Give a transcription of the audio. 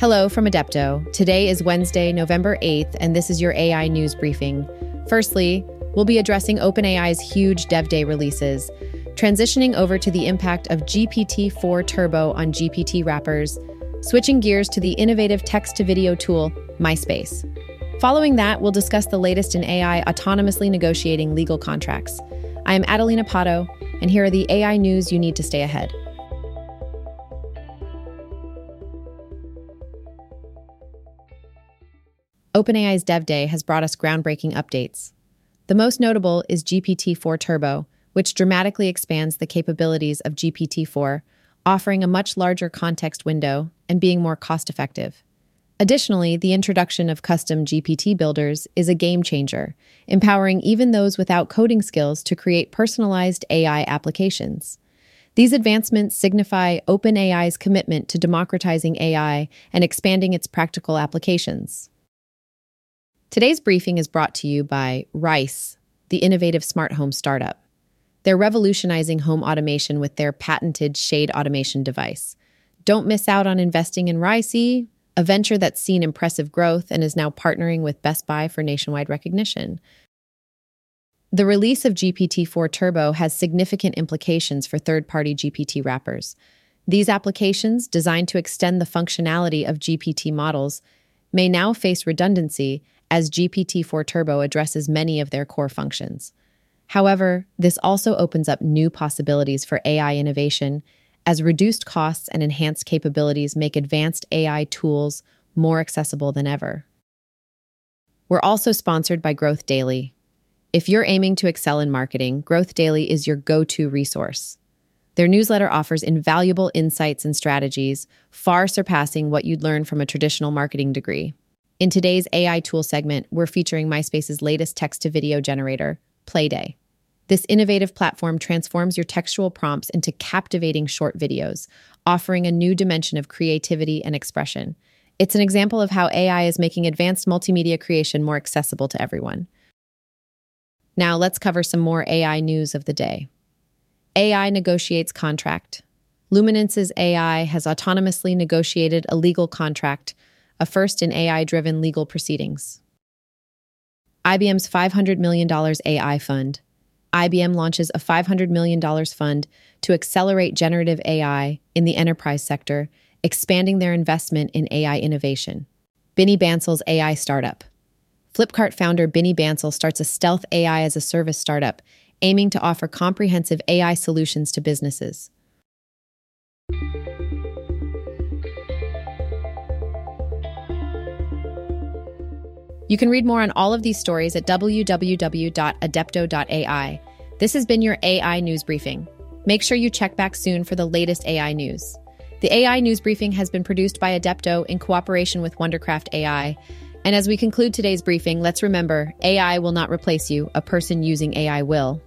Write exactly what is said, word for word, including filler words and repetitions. Hello from Adepto. Today is Wednesday, November eighth, and this is your A I news briefing. Firstly, we'll be addressing OpenAI's huge DevDay releases, transitioning over to the impact of G P T four Turbo on G P T wrappers, switching gears to the innovative text-to-video tool, MySpace. Following that, we'll discuss the latest in A I autonomously negotiating legal contracts. I am Adelina Pato, and here are the A I news you need to stay ahead. OpenAI's DevDay has brought us groundbreaking updates. The most notable is G P T four Turbo, which dramatically expands the capabilities of G P T four, offering a much larger context window and being more cost-effective. Additionally, the introduction of custom G P T builders is a game-changer, empowering even those without coding skills to create personalized A I applications. These advancements signify OpenAI's commitment to democratizing A I and expanding its practical applications. Today's briefing is brought to you by RYSE, the innovative smart home startup. They're revolutionizing home automation with their patented shade automation device. Don't miss out on investing in RYSE, a venture that's seen impressive growth and is now partnering with Best Buy for nationwide recognition. The release of G P T four Turbo has significant implications for third-party G P T wrappers. These applications, designed to extend the functionality of G P T models, may now face redundancy as G P T four Turbo addresses many of their core functions. However, this also opens up new possibilities for A I innovation, as reduced costs and enhanced capabilities make advanced A I tools more accessible than ever. We're also sponsored by Growth Daily. If you're aiming to excel in marketing, Growth Daily is your go-to resource. Their newsletter offers invaluable insights and strategies, far surpassing what you'd learn from a traditional marketing degree. In today's A I tool segment, we're featuring MySpace's latest text-to-video generator, PlaiDay. This innovative platform transforms your textual prompts into captivating short videos, offering a new dimension of creativity and expression. It's an example of how A I is making advanced multimedia creation more accessible to everyone. Now let's cover some more A I news of the day. A I negotiates contract. Luminance's A I has autonomously negotiated a legal contract, a first in A I-driven legal proceedings. I B M's five hundred million dollars A I fund. I B M launches a five hundred million dollars fund to accelerate generative A I in the enterprise sector, expanding their investment in A I innovation. Binny Bansal's A I startup. Flipkart founder Binny Bansal starts a stealth A I as a service startup, aiming to offer comprehensive A I solutions to businesses. You can read more on all of these stories at w w w dot adepto dot a i. This has been your A I News Briefing. Make sure you check back soon for the latest A I news. The A I News Briefing has been produced by Adepto in cooperation with Wondercraft A I. And as we conclude today's briefing, let's remember, A I will not replace you. A person using A I will.